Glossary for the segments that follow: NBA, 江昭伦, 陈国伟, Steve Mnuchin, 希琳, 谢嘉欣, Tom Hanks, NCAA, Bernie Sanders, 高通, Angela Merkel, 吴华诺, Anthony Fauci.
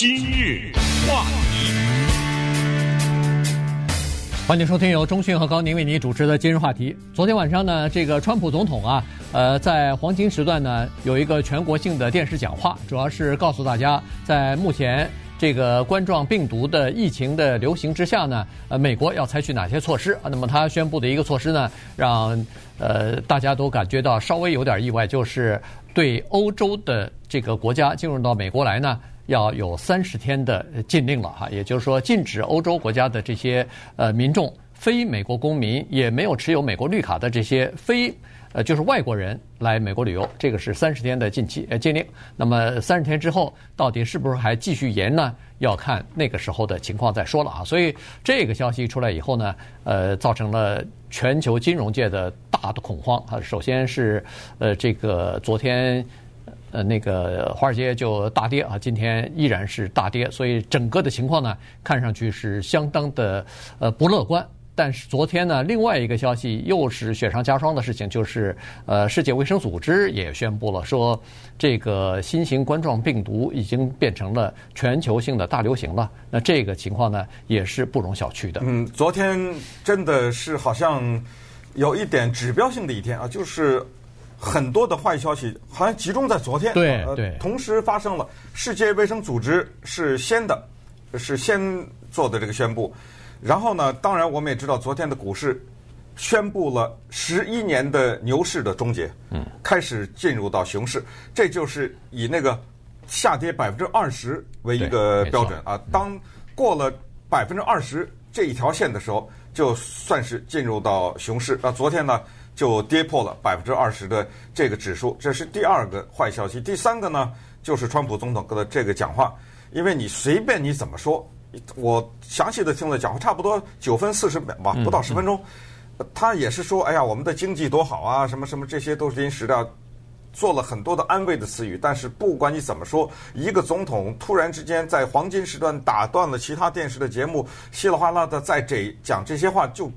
今日话题，欢迎收听由中讯和高宁为你主持的今日话题。昨天晚上呢，这个川普总统啊，在黄金时段呢有一个全国性的电视讲话，主要是告诉大家，在目前这个冠状病毒的疫情的流行之下呢，美国要采取哪些措施啊？那么他宣布的一个措施呢，让大家都感觉到稍微有点意外，就是对欧洲的这个国家进入到美国来呢，要有30天的禁令了哈，也就是说禁止欧洲国家的这些民众，非美国公民，也没有持有美国绿卡的这些非就是外国人来美国旅游，这个是30天的禁令。那么30天之后，到底是不是还继续延呢？要看那个时候的情况再说了啊。所以这个消息出来以后呢，造成了全球金融界的大的恐慌啊。首先是这个昨天那个华尔街就大跌啊，今天依然是大跌，所以整个的情况呢，看上去是相当的不乐观。但是昨天呢，另外一个消息又是雪上加霜的事情，就是世界卫生组织也宣布了，说这个新型冠状病毒已经变成了全球性的大流行了。那这个情况呢，也是不容小觑的。昨天真的是好像有一点指标性的一天啊，就是很多的坏消息好像集中在昨天，对，同时发生了。世界卫生组织是先做的这个宣布。然后呢？当然，我们也知道，昨天的股市宣布了11年的牛市的终结，开始进入到熊市。这就是以那个下跌20%为一个标准啊。当过了20%这一条线的时候，就算是进入到熊市啊。昨天呢，就跌破了20%的这个指数，这是第二个坏消息。第三个呢，就是川普总统的这个讲话，因为你随便你怎么说。我详细的听了讲话，差不多9分40秒吧，不到10分钟。他也是说，哎呀，我们的经济多好啊，什么什么，这些都是临时的，做了很多的安慰的词语。但是不管你怎么说，一个总统突然之间在黄金时段打断了其他电视的节目，稀里哗啦的在讲这些话，就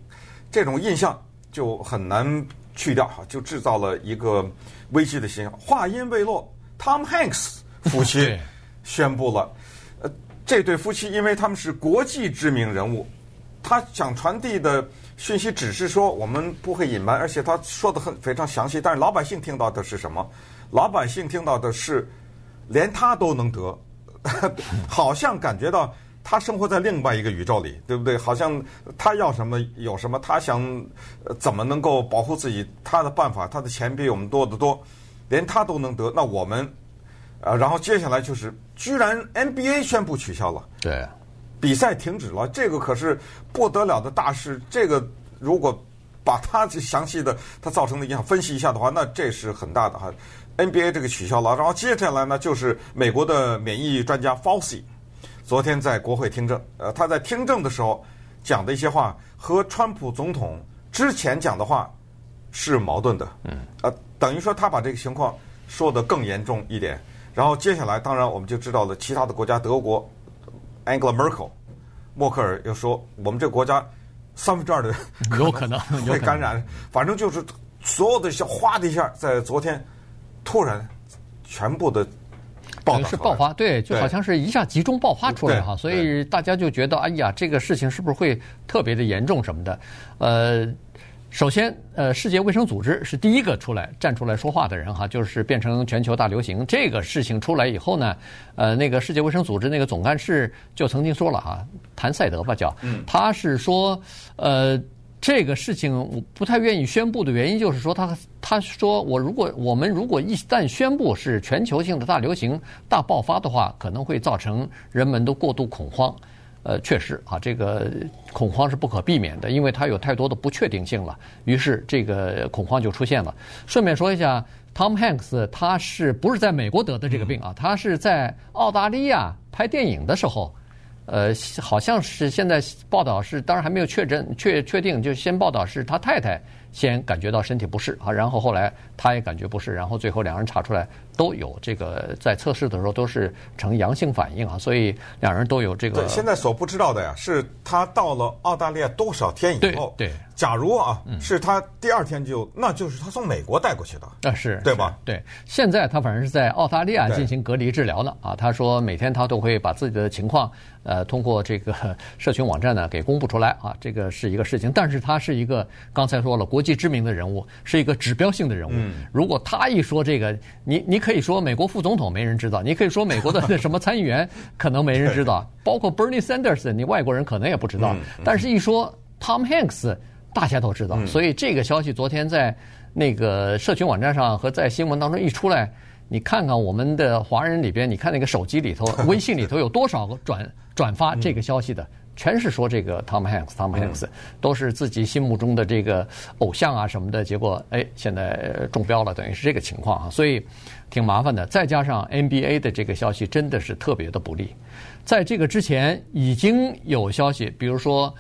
这种印象就很难去掉，就制造了一个危机的形象。话音未落， Tom Hanks 夫妻宣布了。这对夫妻，因为他们是国际知名人物，他想传递的讯息只是说我们不会隐瞒，而且他说的非常详细。但是老百姓听到的是什么？老百姓听到的是连他都能得，好像感觉到他生活在另外一个宇宙里，对不对？好像他要什么有什么，他想怎么能够保护自己，他的办法，他的钱比我们多得多，连他都能得，那我们然后接下来就是，居然 NBA 宣布取消了，对，比赛停止了，这个可是不得了的大事。这个如果把它详细的它造成的影响分析一下的话，那这是很大的哈。NBA 这个取消了，然后接下来呢，就是美国的免疫专家 Fauci 昨天在国会听证，他在听证的时候讲的一些话和川普总统之前讲的话是矛盾的，等于说他把这个情况说得更严重一点。然后接下来，当然我们就知道了，其他的国家，德国 Angela Merkel 默克尔又说，我们这国家2/3的有可能会感染，反正就是所有的哗的一下，在昨天突然全部的爆发，对，就好像是一下集中爆发出来哈，所以大家就觉得，哎呀，这个事情是不是会特别的严重什么的，首先，世界卫生组织是第一个站出来说话的人哈，就是变成全球大流行这个事情出来以后呢，那个世界卫生组织那个总干事就曾经说了哈，谭赛德吧叫，他是说，这个事情我不太愿意宣布的原因就是说，他说我们如果一旦宣布是全球性的大流行大爆发的话，可能会造成人们都过度恐慌。确实啊，这个恐慌是不可避免的，因为它有太多的不确定性了，于是这个恐慌就出现了。顺便说一下 ，Tom Hanks 他是不是在美国得的这个病啊？他是在澳大利亚拍电影的时候，好像是现在报道是，当然还没有确定，就先报道是他太太先感觉到身体不适啊，然后后来他也感觉不适，然后最后两人查出来都有这个，在测试的时候都是呈阳性反应啊，所以两人都有这个。对，现在所不知道的呀，是他到了澳大利亚多少天以后？对，对假如啊，是他第二天就，那就是他从美国带过去的，那是对吧？对，现在他反正是在澳大利亚进行隔离治疗呢啊，他说每天他都会把自己的情况。通过这个社群网站呢给公布出来啊，这个是一个事情，但是他是一个刚才说了国际知名的人物，是一个指标性的人物。如果他一说这个，你可以说美国副总统没人知道，你可以说美国的什么参议员可能没人知道，包括 Bernie Sanders 你外国人可能也不知道，但是一说 Tom Hanks 大家都知道。所以这个消息昨天在那个社群网站上和在新闻当中一出来，你看看我们的华人里边，你看那个手机里头、微信里头有多少个转发这个消息的，全是说这个 Tom Hanks 都是自己心目中的这个偶像啊什么的，结果哎现在中标了，等于是这个情况啊，所以挺麻烦的。再加上 NBA 的这个消息真的是特别的不利，在这个之前已经有消息，比如说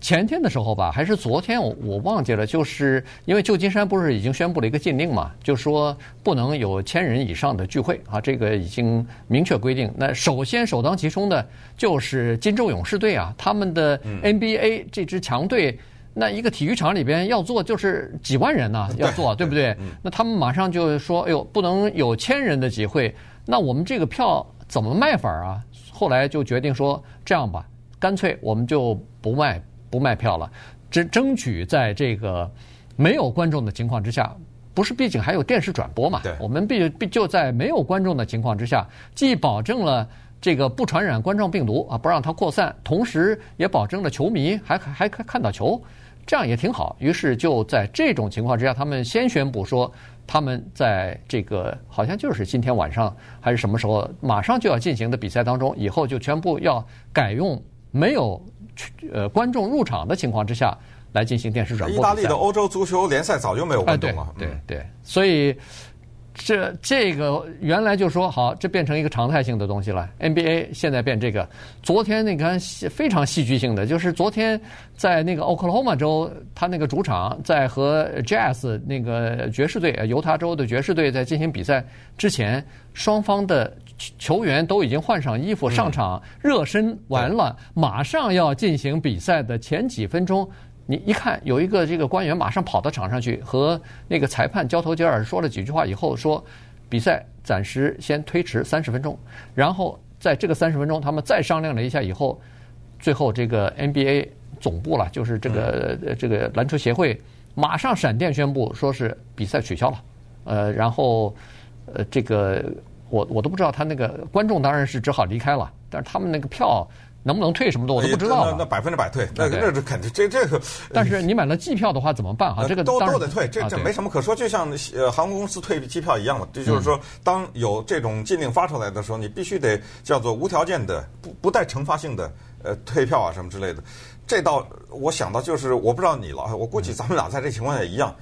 前天的时候吧，还是昨天我忘记了，就是因为旧金山不是已经宣布了一个禁令嘛，就说不能有1000人以上的聚会啊，这个已经明确规定。那首当其冲的就是金州勇士队啊，他们的 NBA 这支强队，那一个体育场里边要做就是几万人呐，要做对不对？那他们马上就说，哎呦，不能有1000人的集会，那我们这个票怎么卖法啊？后来就决定说这样吧，干脆我们就不卖票了，争取在这个没有观众的情况之下，不是毕竟还有电视转播嘛？我们就在没有观众的情况之下，既保证了这个不传染冠状病毒啊，不让它扩散，同时也保证了球迷还看到球，这样也挺好。于是就在这种情况之下，他们先宣布说，他们在这个好像就是今天晚上还是什么时候，马上就要进行的比赛当中，以后就全部要改用没有。观众入场的情况之下来进行电视转播。意大利的欧洲足球联赛早就没有观众了，对，所以这个原来就说好，这变成一个常态性的东西了。NBA 现在变这个，昨天那个非常戏剧性的，就是昨天在那个 Oklahoma 州，他那个主场在和 Jazz 那个爵士队，犹他州的爵士队在进行比赛之前，双方的。球员都已经换上衣服上场热身完了，马上要进行比赛的前几分钟，你一看有一个这个官员马上跑到场上去和那个裁判交头接耳，说了几句话以后说，比赛暂时先推迟30分钟，然后在这个30分钟他们再商量了一下以后，最后这个 NBA 总部了，就是这个篮球协会马上闪电宣布说是比赛取消了，然后这个。我都不知道他那个观众当然是只好离开了，但是他们那个票能不能退什么的我都不知道了。那100%退，那肯定这个。但是你买了季票的话怎么办啊？这个都得退，这没什么可说，就像航空公司退机票一样的。这就是说，当有这种禁令发出来的时候，你必须得叫做无条件的、不带惩罚性的退票啊什么之类的。这倒我想到就是，我不知道你了，我估计咱们俩在这情况下一样，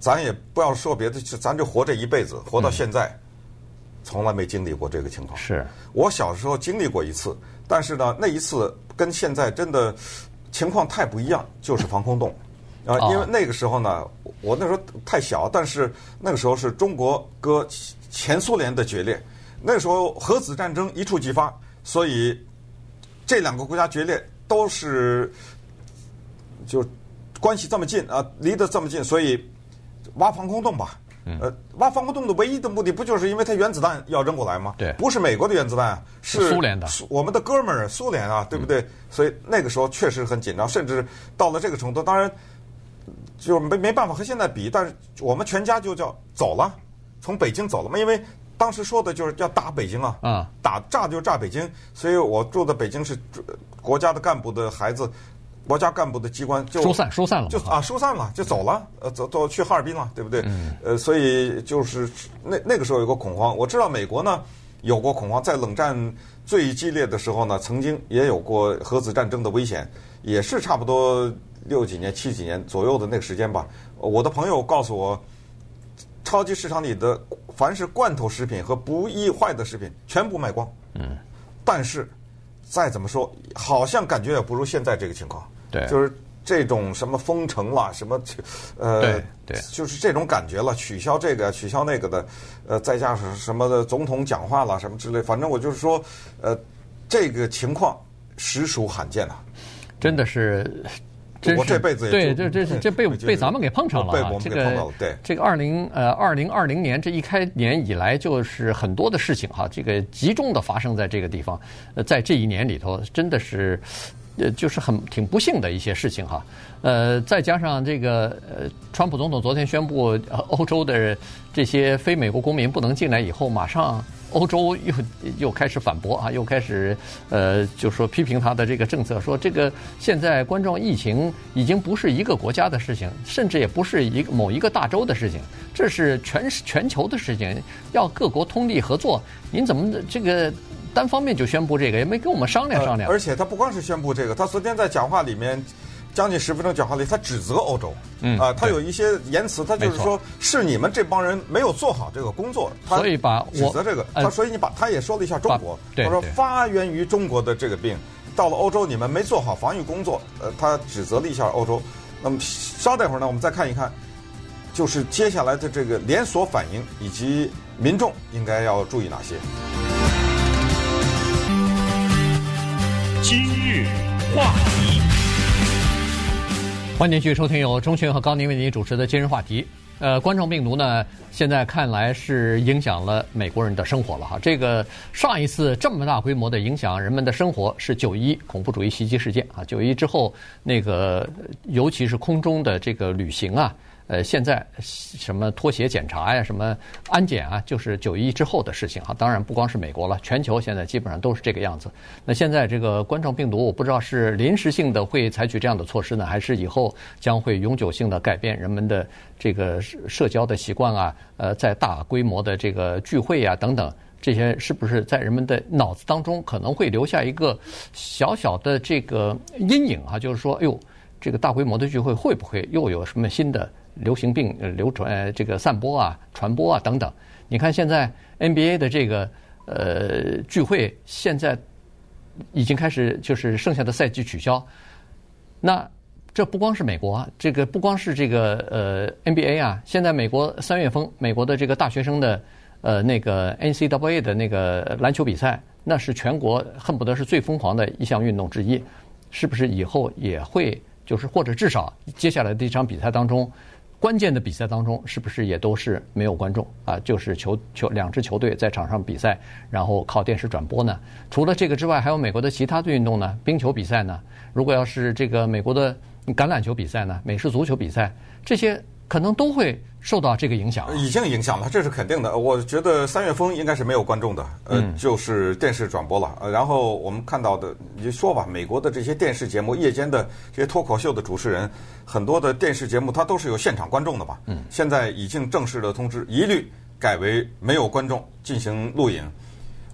咱也不要说别的，咱就活这一辈子，活到现在。从来没经历过这个情况。是我小时候经历过一次，但是呢，那一次跟现在真的情况太不一样，就是防空洞啊、因为那个时候呢，我那时候太小，但是那个时候是中国跟前苏联的决裂，那个时候核子战争一触即发，所以这两个国家决裂都是就关系这么近啊，离得这么近，所以挖防空洞吧。挖防空洞的唯一的目的不就是因为它原子弹要扔过来吗？对，不是美国的原子弹，是苏联的，我们的哥们儿苏联啊，对不对？所以那个时候确实很紧张，甚至到了这个程度，当然就没办法和现在比，但是我们全家就叫走了，从北京走了嘛，因为当时说的就是要打北京啊，打炸就炸北京，所以我住的北京是国家的干部的孩子。国家干部的机关就疏散了，就疏散了，就走了，走去哈尔滨了，对不对？所以就是那个时候有个恐慌。我知道美国呢有过恐慌，在冷战最激烈的时候呢，曾经也有过核子战争的危险，也是差不多60几年、70几年左右的那个时间吧。我的朋友告诉我，超级市场里的凡是罐头食品和不易坏的食品全部卖光。但是再怎么说，好像感觉也不如现在这个情况。对，就是这种什么封城了，什么对，就是这种感觉了，取消这个取消那个的，再加上什么的总统讲话了什么之类，反正我就是说，这个情况实属罕见啊，真的是。我这辈子也对，这被咱们给碰上了啊！这个2020年这一开年以来，就是很多的事情哈，这个集中的发生在这个地方，在这一年里头，真的是，就是挺不幸的一些事情哈。再加上这个川普总统昨天宣布，欧洲的这些非美国公民不能进来以后，马上。欧洲又开始反驳啊，又开始就说批评他的这个政策，说这个现在冠状疫情已经不是一个国家的事情，甚至也不是某一个大洲的事情，这是全球的事情，要各国通力合作。您怎么这个单方面就宣布这个，也没跟我们商量商量？而且他不光是宣布这个，他昨天在讲话里面将近10分钟讲话里，他指责欧洲，他有一些言辞，他就是说是你们这帮人没有做好这个工作，他指责这个，他所以你把他也说了一下中国，他说发源于中国的这个病到了欧洲，你们没做好防御工作，他指责了一下欧洲。那么稍待会儿呢，我们再看一看，就是接下来的这个连锁反应以及民众应该要注意哪些。今日话题。欢迎继续收听由钟群和高宁为您主持的今日话题。冠状病毒呢，现在看来是影响了美国人的生活了哈。这个上一次这么大规模的影响人们的生活是911恐怖主义袭击事件啊。911之后，那个尤其是空中的这个旅行啊，现在什么拖鞋检查呀，什么安检啊，就是911之后的事情啊。当然不光是美国了，全球现在基本上都是这个样子。那现在这个冠状病毒，我不知道是临时性的会采取这样的措施呢，还是以后将会永久性的改变人们的这个社交的习惯啊，在大规模的这个聚会啊等等。这些是不是在人们的脑子当中可能会留下一个小小的这个阴影啊，就是说，哎呦，这个大规模的聚会会不会又有什么新的流行病流传，这个散播啊、传播啊等等。你看现在 NBA 的这个聚会，现在已经开始，就是剩下的赛季取消。那这不光是美国啊，这个不光是这个NBA 啊，现在美国3月份美国的这个大学生的那个 NCAA 的那个篮球比赛，那是全国恨不得是最疯狂的一项运动之一，是不是以后也会就是或者至少接下来的一场比赛当中？关键的比赛当中，是不是也都是没有观众啊？就是两支球队在场上比赛，然后靠电视转播呢？除了这个之外，还有美国的其他的运动呢？冰球比赛呢？如果要是这个美国的橄榄球比赛呢？美式足球比赛，这些可能都会受到这个影响。已经影响了，这是肯定的。我觉得3月份应该是没有观众的，就是电视转播了。然后我们看到的，你就说吧，美国的这些电视节目，夜间的这些脱口秀的主持人，很多的电视节目它都是有现场观众的吧？现在已经正式的通知，一律改为没有观众进行录影。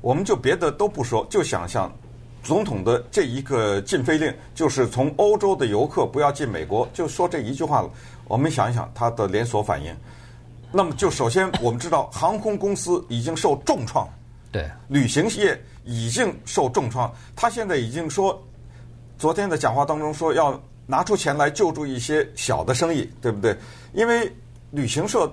我们就别的都不说，就想象总统的这一个禁飞令，就是从欧洲的游客不要进美国，就说这一句话了。我们想一想它的连锁反应。那么就首先我们知道，航空公司已经受重创，对，旅行业已经受重创。他现在已经说，昨天的讲话当中说要拿出钱来救助一些小的生意，对不对？因为旅行社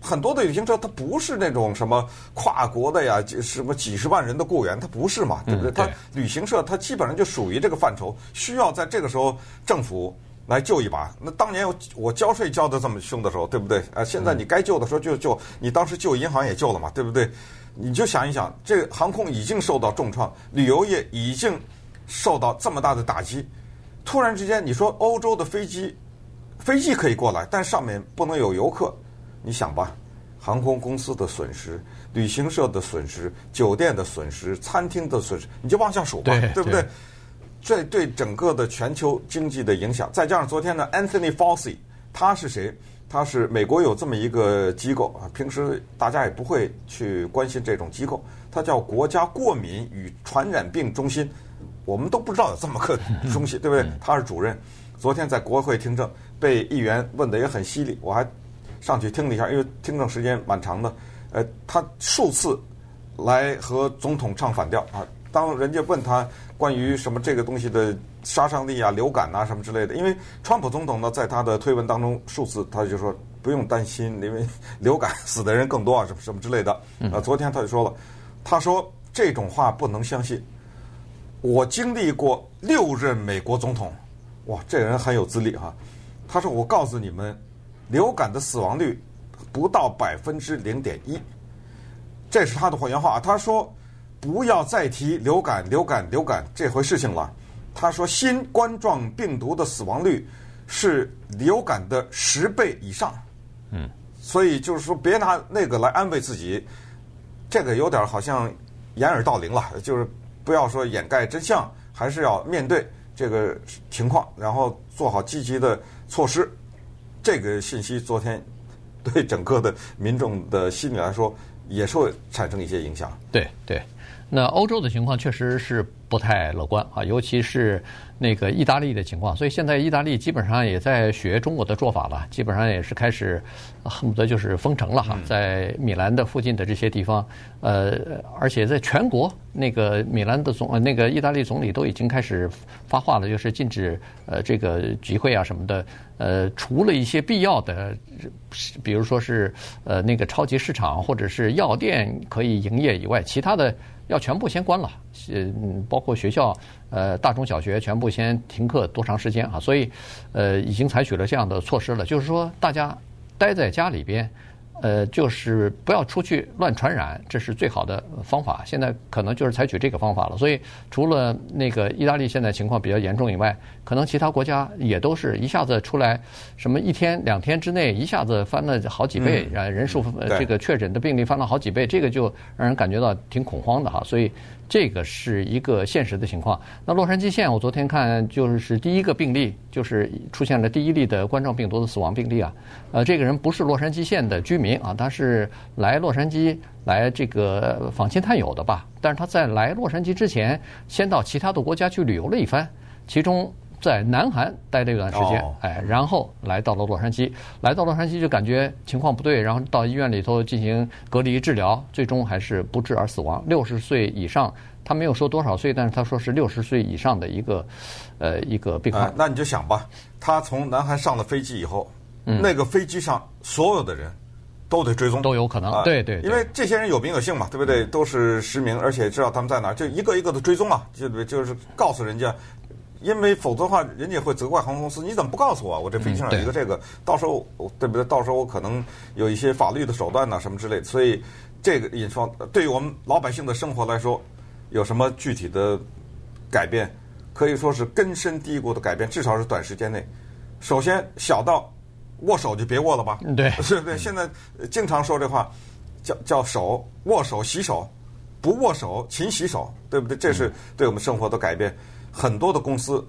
很多的旅行社它不是那种什么跨国的呀，什么几十万人的雇员，它不是嘛，对不对？它旅行社它基本上就属于这个范畴，需要在这个时候政府来救一把。那当年我交税交的这么凶的时候，对不对？现在你该救的时候就救，你当时救银行也救了嘛，对不对？你就想一想，这航空已经受到重创，旅游业已经受到这么大的打击，突然之间你说欧洲的飞机可以过来，但上面不能有游客，你想吧，航空公司的损失、旅行社的损失、酒店的损失、餐厅的损失，你就往下数吧， 对不对？这对整个的全球经济的影响，再加上昨天呢 ，Anthony Fauci 他是谁？他是美国有这么一个机构啊，平时大家也不会去关心这种机构，它叫国家过敏与传染病中心，我们都不知道有这么个中心，对不对？他是主任。昨天在国会听证，被议员问的也很犀利，我还上去听了一下，因为听证时间蛮长的。他数次来和总统唱反调啊，当人家问他关于什么这个东西的杀伤力啊、流感啊什么之类的，因为川普总统呢，在他的推文当中数次他就说不用担心，因为流感死的人更多啊，什么之类的。昨天他就说了，他说这种话不能相信。我经历过6任美国总统，哇，这人很有资历哈。他说我告诉你们，流感的死亡率不到0.1%，这是他的原话。他说不要再提流感这回事情了。他说新冠状病毒的死亡率是流感的10倍以上。所以就是说别拿那个来安慰自己，这个有点好像掩耳盗铃了，就是不要说掩盖真相，还是要面对这个情况，然后做好积极的措施。这个信息昨天对整个的民众的心理来说也是会产生一些影响。对对，那欧洲的情况确实是不太乐观啊，尤其是那个意大利的情况。所以现在意大利基本上也在学中国的做法了，基本上也是开始恨不得就是封城了哈，在米兰的附近的这些地方，而且在全国那个米兰的那个意大利总理都已经开始发话了，就是禁止这个集会啊什么的，除了一些必要的，比如说是那个超级市场或者是药店可以营业以外，其他的要全部先关了，包括学校，大中小学全部先停课多长时间啊？所以，已经采取了这样的措施了，就是说大家待在家里边，就是不要出去乱传染，这是最好的方法。现在可能就是采取这个方法了。所以，除了那个意大利现在情况比较严重以外，可能其他国家也都是一下子出来，什么1天2天之内一下子翻了好几倍，人数这个确诊的病例翻了好几倍，这个就让人感觉到挺恐慌的哈。所以，这个是一个现实的情况。那洛杉矶县，我昨天看就是第一个病例，就是出现了第一例的冠状病毒的死亡病例啊。这个人不是洛杉矶县的居民啊，他是来洛杉矶来这个访亲探友的吧？但是他在来洛杉矶之前，先到其他的国家去旅游了一番，其中在南韩待了一段时间，然后来到了洛杉矶，就感觉情况不对，然后到医院里头进行隔离治疗，最终还是不治而死亡。60岁以上，他没有说多少岁，但是他说是60岁以上的一个病患。那你就想吧，他从南韩上了飞机以后，那个飞机上所有的人都得追踪，都有可能，对，因为这些人有名有姓嘛，对不对？都是实名，而且知道他们在哪，就一个一个的追踪啊，就是告诉人家。因为否则的话，人家会责怪航空公司，你怎么不告诉我？我这飞机上有一个这个，到时候对不对？到时候我可能有一些法律的手段呐、什么之类的。所以这个也说，对于我们老百姓的生活来说，有什么具体的改变？可以说是根深蒂固的改变，至少是短时间内。首先，小到握手就别握了吧，对，对不对？现在经常说这话，叫手握手洗手，不握手勤洗手，对不对？这是对我们生活的改变。很多的公司，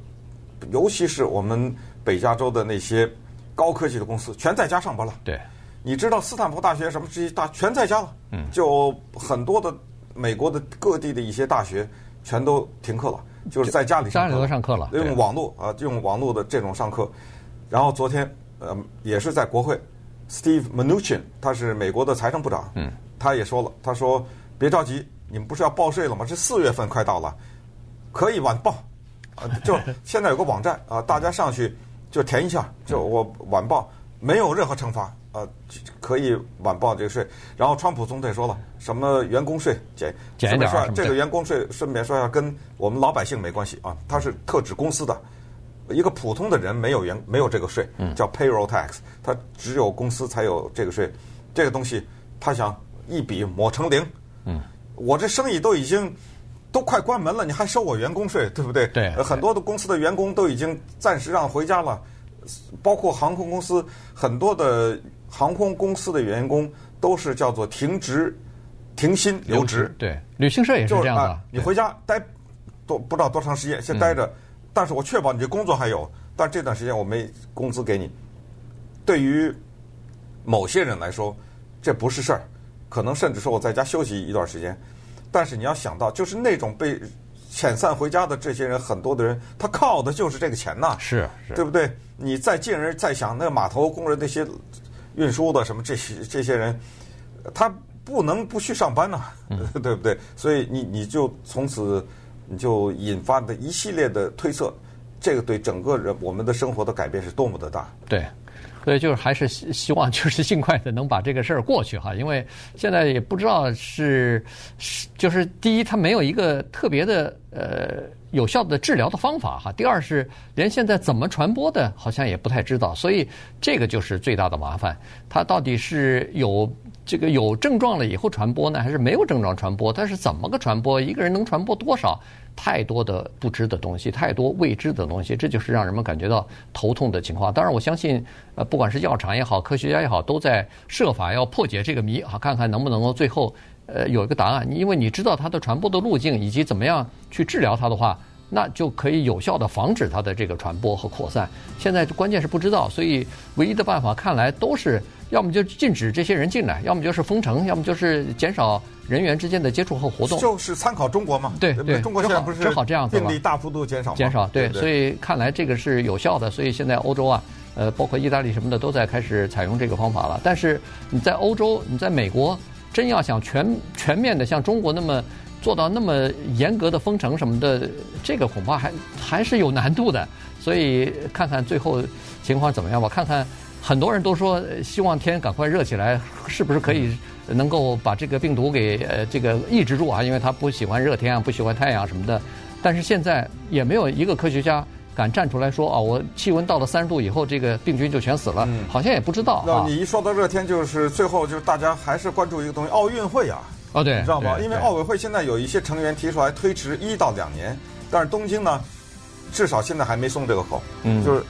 尤其是我们北加州的那些高科技的公司，全在家上班了。对，你知道斯坦福大学什么这些大全在家了。就很多的美国的各地的一些大学全都停课了，就是在家里上课，用网络啊，用网络的这种上课。然后昨天也是在国会 ，Steve Mnuchin 他是美国的财政部长，他也说了，他说别着急，你们不是要报税了吗？这4月份快到了，可以晚报。就现在有个网站啊，大家上去就填一下，就我晚报，没有任何惩罚啊，可以晚报这个税。然后川普总统说了，什么员工税减一点，这个员工税顺便说一下，跟我们老百姓没关系啊，它是特指公司的，一个普通的人没有这个税，叫 payroll tax， 它只有公司才有这个税。这个东西他想一笔抹成0，我这生意都快关门了，你还收我员工税，对不对？对，很多的公司的员工都已经暂时让回家了，包括航空公司，很多的航空公司的员工都是叫做停薪留职。对，旅行社也是这样的。你回家待不知道多长时间，先待着，但是我确保你这工作还有，但这段时间我没工资给你。对于某些人来说，这不是事儿，可能甚至说我在家休息一段时间。但是你要想到，就是那种被遣散回家的这些人，很多的人他靠的就是这个钱呐，是对不对？你再进而再想，那个码头工人那些运输的什么这些人，他不能不去上班呐，对不对？所以你就从此你就引发的一系列的推测，这个对整个人我们的生活的改变是多么的大。对。所以就是还是希望就是尽快的能把这个事儿过去哈，因为现在也不知道是就是第一，它没有一个特别的有效的治疗的方法哈；第二是连现在怎么传播的，好像也不太知道，所以这个就是最大的麻烦。它到底是有这个有症状了以后传播呢，还是没有症状传播？它是怎么个传播？一个人能传播多少？太多的不知的东西，太多未知的东西，这就是让人们感觉到头痛的情况。当然，我相信，不管是药厂也好，科学家也好，都在设法要破解这个谜啊，看看能不能够最后，有一个答案。因为你知道它的传播的路径以及怎么样去治疗它的话，那就可以有效的防止它的这个传播和扩散。现在关键是不知道，所以唯一的办法看来都是要么就禁止这些人进来，要么就是封城，要么就是减少人员之间的接触和活动。就是参考中国嘛，对对，中国现在不是正好这样子嘛，病例大幅度减少，对，所以看来这个是有效的。所以现在欧洲啊，包括意大利什么的都在开始采用这个方法了。但是你在欧洲，你在美国，真要想全面的像中国那么做到那么严格的封城什么的，这个恐怕还是有难度的。所以看看最后情况怎么样吧，看看很多人都说希望天赶快热起来，是不是可以能够把这个病毒给这个抑制住啊？因为他不喜欢热天啊，不喜欢太阳什么的。但是现在也没有一个科学家敢站出来说啊，我气温到了30度以后，这个病菌就全死了，好像也不知道。那你一说到热天，就是最后就是大家还是关注一个东西，奥运会啊。哦，对，你知道吗？因为奥委会现在有一些成员提出来推迟1到2年，但是东京呢，至少现在还没松这个口，就是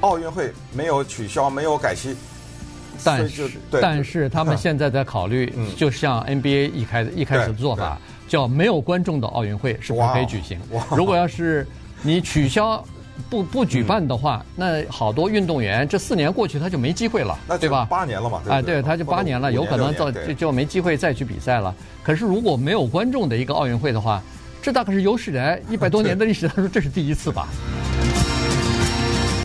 奥运会没有取消，没有改期。但是他们现在在考虑，就像 NBA 一开始的做法，叫没有观众的奥运会是不是可以举行？如果要是你取消不举办的话，那好多运动员这4年过去他就没机会了，对吧？8年了嘛，啊，对，他就8年了，有可能就没机会再去比赛了。可是如果没有观众的一个奥运会的话，这大概是有史以来100多年的历史当中，这是第一次吧。